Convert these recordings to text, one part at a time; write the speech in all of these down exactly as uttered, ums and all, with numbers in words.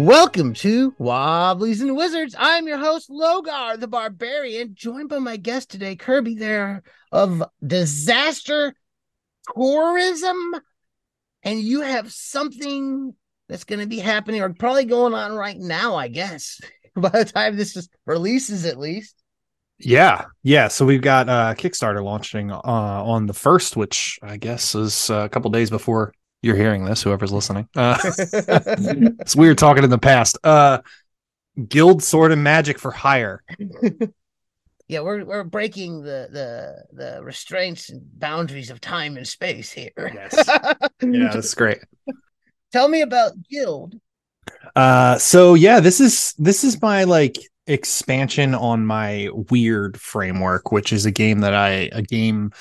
Welcome to Wobblies and Wizards. I'm your host, Logar the Barbarian, joined by my guest today, Kirby There of Disaster Tourism. And you have something that's going to be happening or probably going on right now, I guess, by the time this is releases, at least. Yeah. Yeah. So we've got uh Kickstarter launching uh, on the first, which I guess is a couple days before you're hearing this, whoever's listening. Uh, it's weird talking in the past. Uh, Guild Sword and Magic for Hire. Yeah, we're we're breaking the the the restraints and boundaries of time and space here. Yes. Yeah, that's great. Tell me about Guild. Uh, so yeah, this is this is my like expansion on my Weird framework, which is a game that I a game.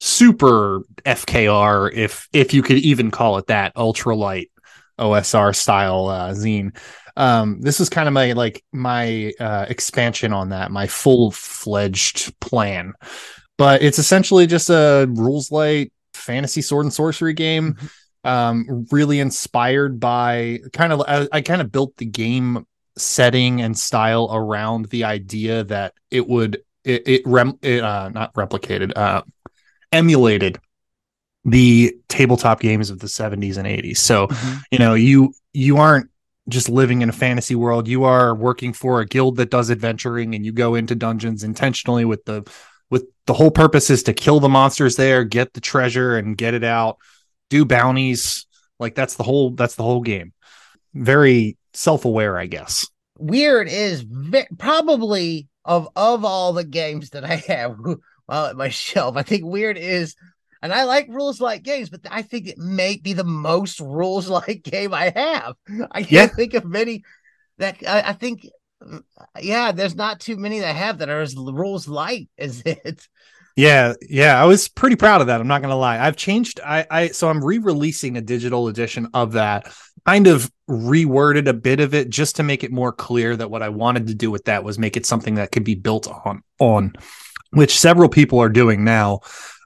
super F K R, if if you could even call it that, ultralight O S R style uh, zine. Um, this is kind of my like my uh, expansion on that, my full fledged plan. But it's essentially just a rules light fantasy sword and sorcery game, um, really inspired by kind of I, I kind of built the game setting and style around the idea that it would it it, rem, it uh, not replicated. Uh, emulated the tabletop games of the seventies and eighties. So, mm-hmm. you know, you you aren't just living in a fantasy world. You are working for a guild that does adventuring, and you go into dungeons intentionally with the with the whole purpose is to kill the monsters there, get the treasure and get it out, do bounties. Like that's the whole that's the whole game. Very self-aware, I guess. Weird is ve- probably of of all the games that I have well, at my shelf, I think Weird is, and I like rules-like games, but I think it may be the most rules-like game I have. I can't yeah. think of many that I, I think, yeah, there's not too many that I have that are as rules-like as it. Yeah, yeah, I was pretty proud of that. I'm not going to lie. I've changed, I, I so I'm re-releasing a digital edition of that, kind of reworded a bit of it just to make it more clear that what I wanted to do with that was make it something that could be built on on. Which several people are doing now.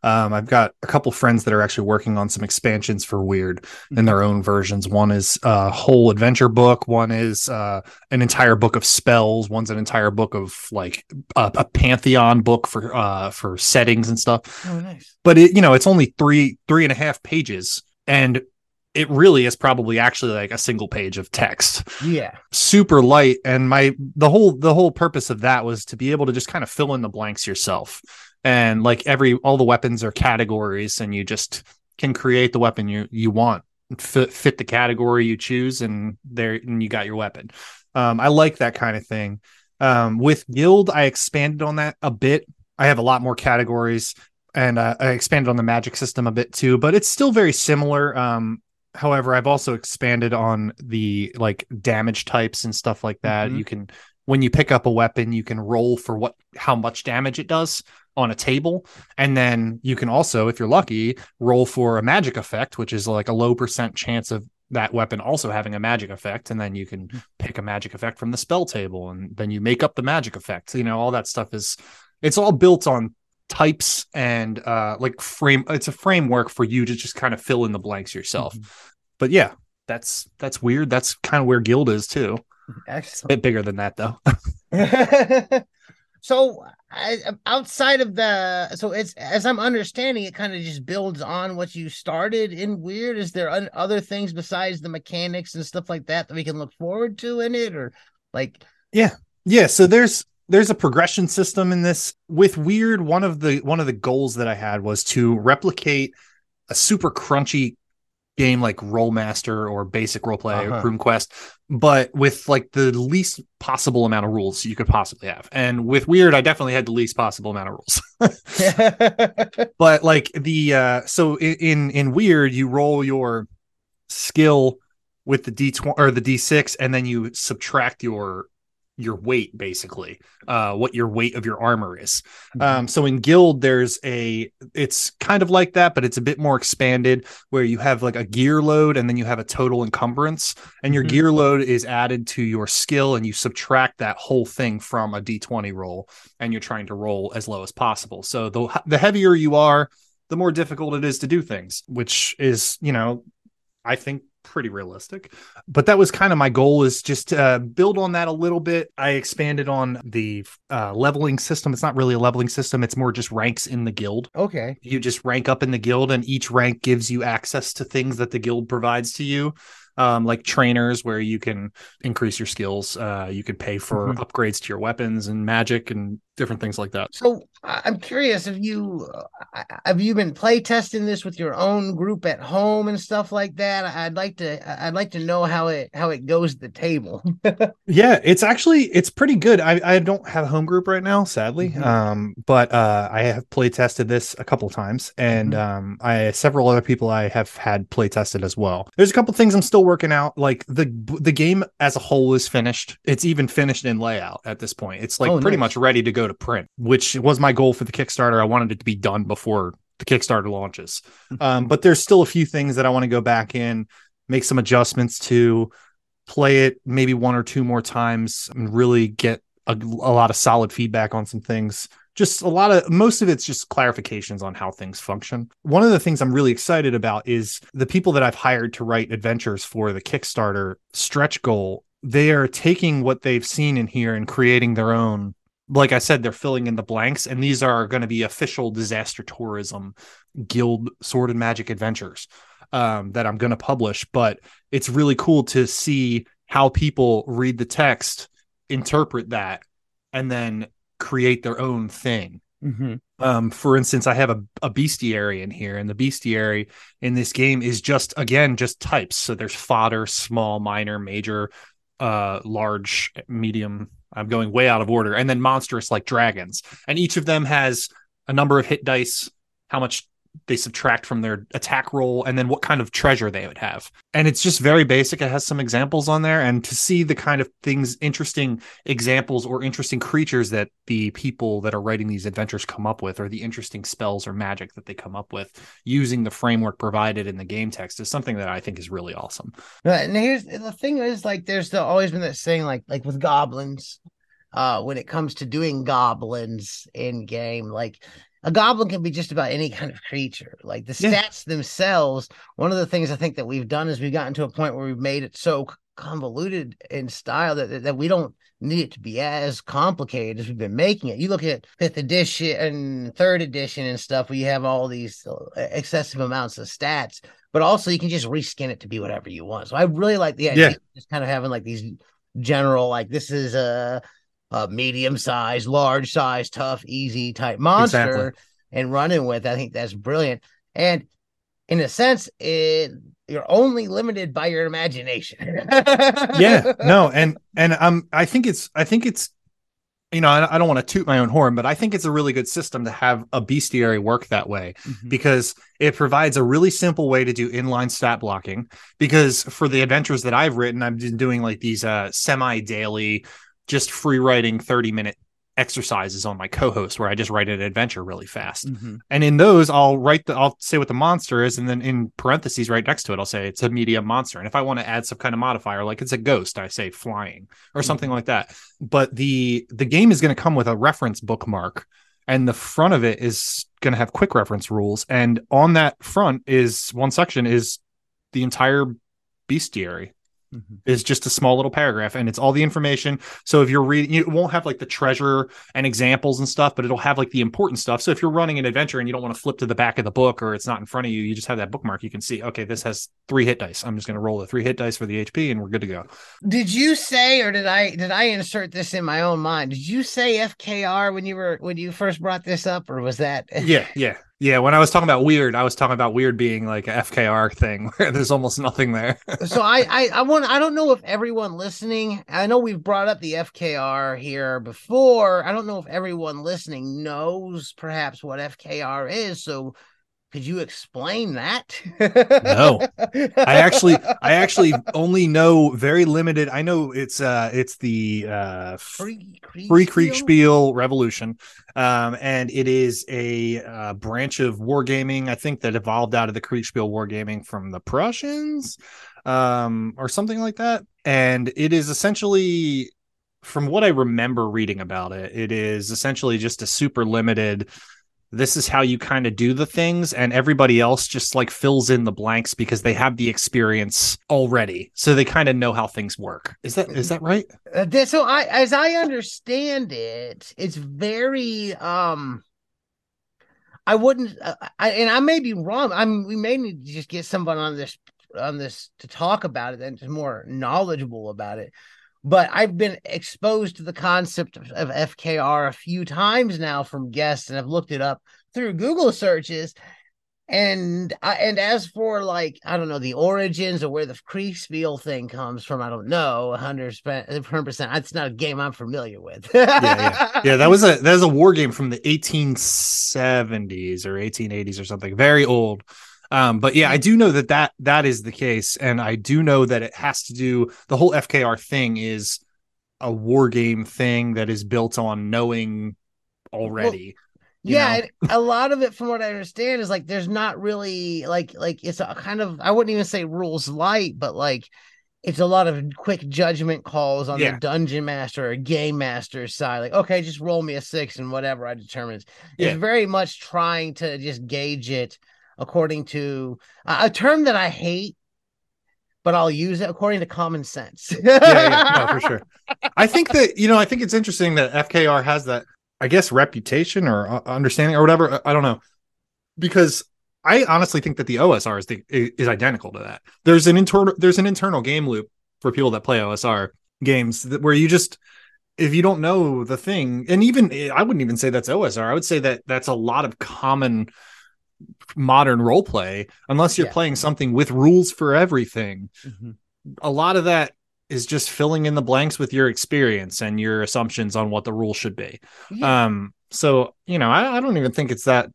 Um, I've got a couple friends that are actually working on some expansions for Weird in their own versions. One is a whole adventure book. One is uh, an entire book of spells. One's an entire book of like a, a pantheon book for uh, for settings and stuff. Oh, nice. But it, you know, it's only three three and a half pages, and it really is probably actually like a single page of text. Yeah. Super light. And my, the whole, the whole purpose of that was to be able to just kind of fill in the blanks yourself. And like every, all the weapons are categories, and you just can create the weapon you, you want, fit, fit the category you choose, and there, and you got your weapon. Um, I like that kind of thing. Um, with Guild, I expanded on that a bit. I have a lot more categories, and uh, I expanded on the magic system a bit too, but it's still very similar. Um, However, I've also expanded on the like damage types and stuff like that. Mm-hmm. You can, when you pick up a weapon, you can roll for what, how much damage it does on a table. And then you can also, if you're lucky, roll for a magic effect, which is like a low percent chance of that weapon also having a magic effect. And then you can pick a magic effect from the spell table, and then you make up the magic effect. You know, all that stuff is, it's all built on types and uh like frame it's a framework for you to just kind of fill in the blanks yourself. Mm-hmm. But yeah, that's that's Weird. That's kind of where Guild is too. Excellent. A bit bigger than that though. So I, outside of the so it's as I'm understanding it, kind of just builds on what you started in Weird. Is there un, other things besides the mechanics and stuff like that that we can look forward to in it, or like yeah yeah so there's There's a progression system in this. With Weird, one of the one of the goals that I had was to replicate a super crunchy game like Rollmaster or Basic Roleplay uh-huh. or Room Quest, but with like the least possible amount of rules you could possibly have. And with Weird, I definitely had the least possible amount of rules. But like the uh, so in in Weird, you roll your skill with the D twenty or the D six, and then you subtract your your weight, basically uh what your weight of your armor is. Um so in Guild, there's a it's kind of like that, but it's a bit more expanded, where you have like a gear load, and then you have a total encumbrance, and your mm-hmm. gear load is added to your skill, and you subtract that whole thing from a D twenty roll, and you're trying to roll as low as possible. So the the heavier you are, the more difficult it is to do things, which is, you know, I think pretty realistic. But that was kind of my goal, is just to uh, build on that a little bit. I expanded on the uh, leveling system. It's not really a leveling system. It's more just ranks in the guild. Okay. You just rank up in the guild, and each rank gives you access to things that the guild provides to you. Um, like trainers, where you can increase your skills. Uh, you can pay for mm-hmm. upgrades to your weapons and magic and different things like that. So I'm curious, if you uh, have you been play testing this with your own group at home and stuff like that? I'd like to I'd like to know how it how it goes to the table. Yeah, it's actually it's pretty good. I, I don't have a home group right now, sadly. Mm-hmm. Um, but uh, I have play tested this a couple of times, and mm-hmm. um, I several other people I have had play tested as well. There's a couple things I'm still working out. Like the the game as a whole is finished. It's even finished in layout at this point. It's like oh, pretty nice. much ready to go to print, which was my goal for the Kickstarter. I wanted it to be done before the Kickstarter launches. Um, but there's still a few things that I want to go back in, make some adjustments to, play it maybe one or two more times, and really get a, a lot of solid feedback on some things. Just a lot of, most of it's just clarifications on how things function. One of the things I'm really excited about is the people that I've hired to write adventures for the Kickstarter stretch goal. They are taking what they've seen in here and creating their own. Like I said, they're filling in the blanks, and these are going to be official Disaster Tourism Guild Sword and Magic adventures um, that I'm going to publish. But it's really cool to see how people read the text, interpret that, and then create their own thing. Mm-hmm. Um, for instance, I have a, a bestiary in here, and the bestiary in this game is just, again, just types. So there's fodder, small, minor, major, uh, large, medium. I'm going way out of order. And then monstrous, like dragons. And each of them has a number of hit dice, how much they subtract from their attack roll, and then what kind of treasure they would have. And it's just very basic. It has some examples on there, and to see the kind of things, interesting examples or interesting creatures that the people that are writing these adventures come up with, or the interesting spells or magic that they come up with using the framework provided in the game text, is something that I think is really awesome. And here's the thing is, like, there's the, always been that saying, like, like with goblins, uh, when it comes to doing goblins in game, like, a goblin can be just about any kind of creature. Like the stats yeah. themselves, one of the things I think that we've done is we've gotten to a point where we've made it so convoluted in style that, that we don't need it to be as complicated as we've been making it. You look at fifth edition and third edition and stuff, where you have all these excessive amounts of stats, but also you can just reskin it to be whatever you want. So I really like the idea yeah. of just kind of having like these general, like, this is a... Uh, medium size, large size, tough, easy type monster exactly. and running with. I think that's brilliant. And in a sense, it, you're only limited by your imagination. yeah, no. And, and um, I think it's, I think it's, you know, I, I don't want to toot my own horn, but I think it's a really good system to have a bestiary work that way mm-hmm. because it provides a really simple way to do inline stat blocking. Because for the adventures that I've written, I've been doing like these uh, semi-daily, just free writing thirty minute exercises on my co-host, where I just write an adventure really fast. Mm-hmm. And in those, I'll write the, I'll say what the monster is. And then in parentheses right next to it, I'll say it's a medium monster. And if I want to add some kind of modifier, like it's a ghost, I say flying or something mm-hmm. like that. But the, the game is going to come with a reference bookmark, and the front of it is going to have quick reference rules. And on that front is one section is the entire bestiary. Mm-hmm. Is just a small little paragraph, and it's all the information. So if you're reading, you won't have like the treasure and examples and stuff, but it'll have like the important stuff. So if you're running an adventure and you don't want to flip to the back of the book, or it's not in front of you, you just have that bookmark. You can see, okay, this has three hit dice. I'm just going to roll the three hit dice for the H P, and we're good to go. Did you say, or did I, did I insert this in my own mind? Did you say F K R when you were, when you first brought this up, or was that? Yeah. Yeah. Yeah, when I was talking about weird, I was talking about weird being like an F K R thing where there's almost nothing there. So I, I, I want, I don't know if everyone listening, I know we've brought up the F K R here before. I don't know if everyone listening knows perhaps what F K R is. So could you explain that? No, I actually, I actually only know very limited. I know it's, uh, it's the uh, free free Kriegsspiel revolution. Um, and it is a uh, branch of wargaming, I think, that evolved out of the Kriegsspiel wargaming from the Prussians, um, or something like that. And it is essentially, from what I remember reading about it, it is essentially just a super limited this is how you kind of do the things, and everybody else just like fills in the blanks because they have the experience already, so they kind of know how things work. Is that is that right? Uh, so I, as I understand it, it's very um. I wouldn't, uh, I, and I may be wrong. I mean, we may need to just get someone on this on this to talk about it and is more knowledgeable about it. But I've been exposed to the concept of, of F K R a few times now from guests, and I've looked it up through Google searches. And I, and as for like, I don't know, the origins or where the Kriegsspiel thing comes from, I don't know. one hundred percent, one hundred percent. It's not a game I'm familiar with. yeah, yeah, yeah. That was a that was a war game from the eighteen seventies or eighteen eighties or something. Very old. Um, but yeah, I do know that, that that is the case, and I do know that it has to do. The whole F K R thing is a war game thing that is built on knowing already. Well, You yeah, it, a lot of it, from what I understand, is like there's not really like like it's a kind of, I wouldn't even say rules light, but like it's a lot of quick judgment calls on yeah. the dungeon master or game master's side. Like, okay, just roll me a six and whatever I determine. It's yeah. very much trying to just gauge it according to uh, a term that I hate, but I'll use it according to common sense. yeah, yeah, no, for sure. I think that you know, I think it's interesting that F K R has that, I guess, reputation or understanding or whatever. I don't know, because I honestly think that the O S R is the, is identical to that. There's an internal there's an internal game loop for people that play O S R games that, where you just, if you don't know the thing, and even I wouldn't even say that's O S R. I would say that that's a lot of common modern role play, unless you're yeah. playing something with rules for everything. Mm-hmm. A lot of that is just filling in the blanks with your experience and your assumptions on what the rule should be. Yeah. Um, so, you know, I, I don't even think it's that,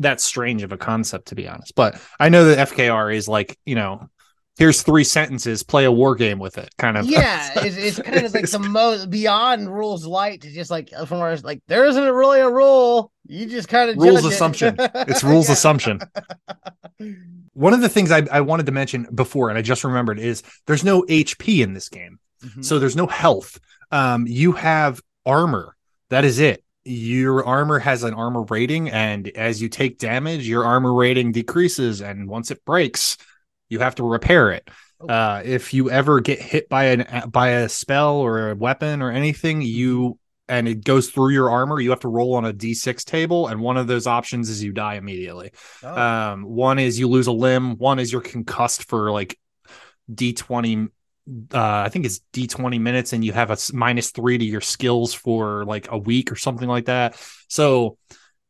that strange of a concept, to be honest, but I know that F K R is like, you know, here's three sentences, play a war game with it kind of. Yeah. it's, it's kind of like the most beyond rules light to just like, from where it's like, there isn't really a rule. You just kind of rules assumption. It. It's rules yeah. assumption. One of the things I, I wanted to mention before, and I just remembered, is there's no H P in this game. Mm-hmm. So there's no health. Um, you have armor. That is it. Your armor has an armor rating, and as you take damage, your armor rating decreases. And once it breaks, you have to repair it. Oh. Uh, if you ever get hit by an by a spell or a weapon or anything, you and it goes through your armor, you have to roll on a D six table, and one of those options is you die immediately. Oh. Um, one is you lose a limb, one is you're concussed for like D twenty, uh, I think it's D twenty minutes, and you have a minus three to your skills for like a week or something like that. So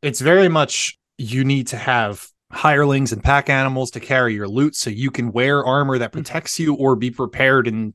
it's very much you need to have hirelings and pack animals to carry your loot so you can wear armor that protects you or be prepared and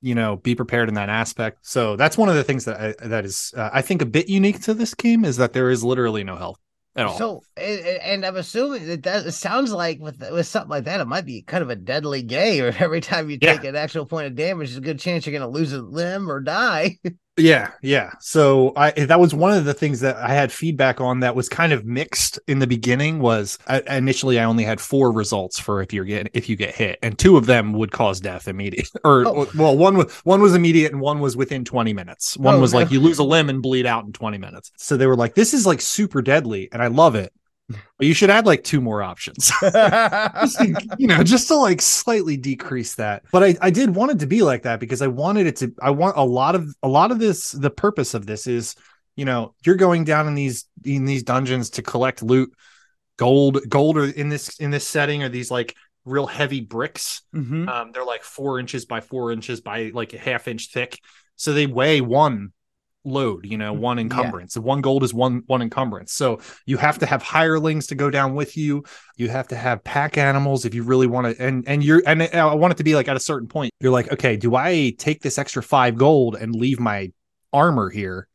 you know, be prepared in that aspect. So that's one of the things that I, that is, uh, I think, a bit unique to this game, is that there is literally no health at all. So, and I'm assuming that, that it sounds like with with something like that, it might be kind of a deadly game. Or every time you take yeah. an actual point of damage, there's a good chance you're going to lose a limb or die. yeah, yeah. So I that was one of the things that I had feedback on that was kind of mixed in the beginning. Was I, initially I only had four results for if you're getting if you get hit, and two of them would cause death immediate. Or oh. well, one was one was immediate, and one was within twenty minutes. One oh, was no. like you lose a limb and bleed out in twenty minutes. So they were like, this is like super deadly, and I love it. But you should add like two more options, you know, just to like slightly decrease that. But I, I did want it to be like that because I wanted it to, I want a lot of, a lot of this, the purpose of this is, you know, you're going down in these, in these dungeons to collect loot, gold, gold, or in this, in this setting are these like real heavy bricks. Mm-hmm. Um, they're like four inches by four inches by like a half inch thick. So they weigh one load, you know, one encumbrance. Yeah. One gold is one one encumbrance. So you have to have hirelings to go down with you. You have to have pack animals if you really want to. And and you're and I want it to be like at a certain point, you're like, okay, do I take this extra five gold and leave my armor here,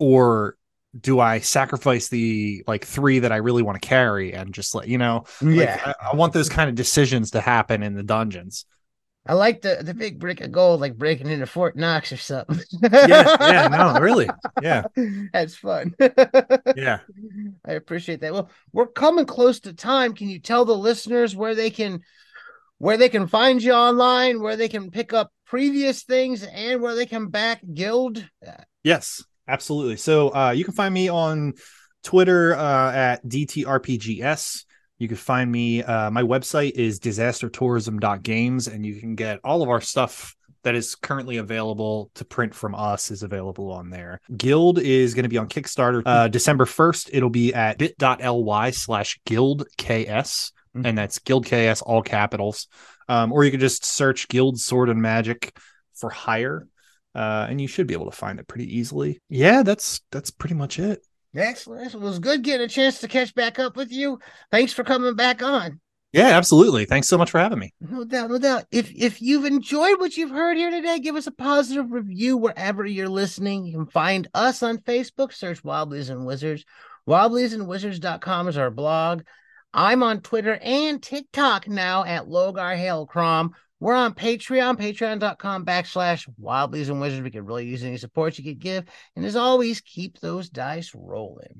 or do I sacrifice the like three that I really want to carry and just let you know? Yeah, like, I, I want those kind of decisions to happen in the dungeons. I like the, the big brick of gold, like breaking into Fort Knox or something. yeah, yeah, no, really. Yeah. That's fun. yeah. I appreciate that. Well, we're coming close to time. Can you tell the listeners where they can where they can find you online, where they can pick up previous things, and where they can back Guild? Yes, absolutely. So uh, you can find me on Twitter uh, at D T R P G S. You can find me. Uh, my website is disaster tourism dot games, and you can get all of our stuff that is currently available to print from us is available on there. Guild is going to be on Kickstarter uh, December first. It'll be at bit dot L Y slash guild K S, mm-hmm. and that's Guild K S, all capitals. Um, or you can just search Guild Sword and Magic for Hire, uh, and you should be able to find it pretty easily. Yeah, that's that's pretty much it. Excellent. It was good getting a chance to catch back up with you. Thanks for coming back on. Yeah, absolutely. Thanks so much for having me. No doubt, no doubt. If if you've enjoyed what you've heard here today, give us a positive review wherever you're listening. You can find us on Facebook. Search Wobblies and Wizards. wobblies and wizards dot com is our blog. I'm on Twitter and TikTok now at Logar Hale Crom. We're on Patreon, patreon.com backslash Wobblies and Wizards. We could really use any support you could give. And as always, keep those dice rolling.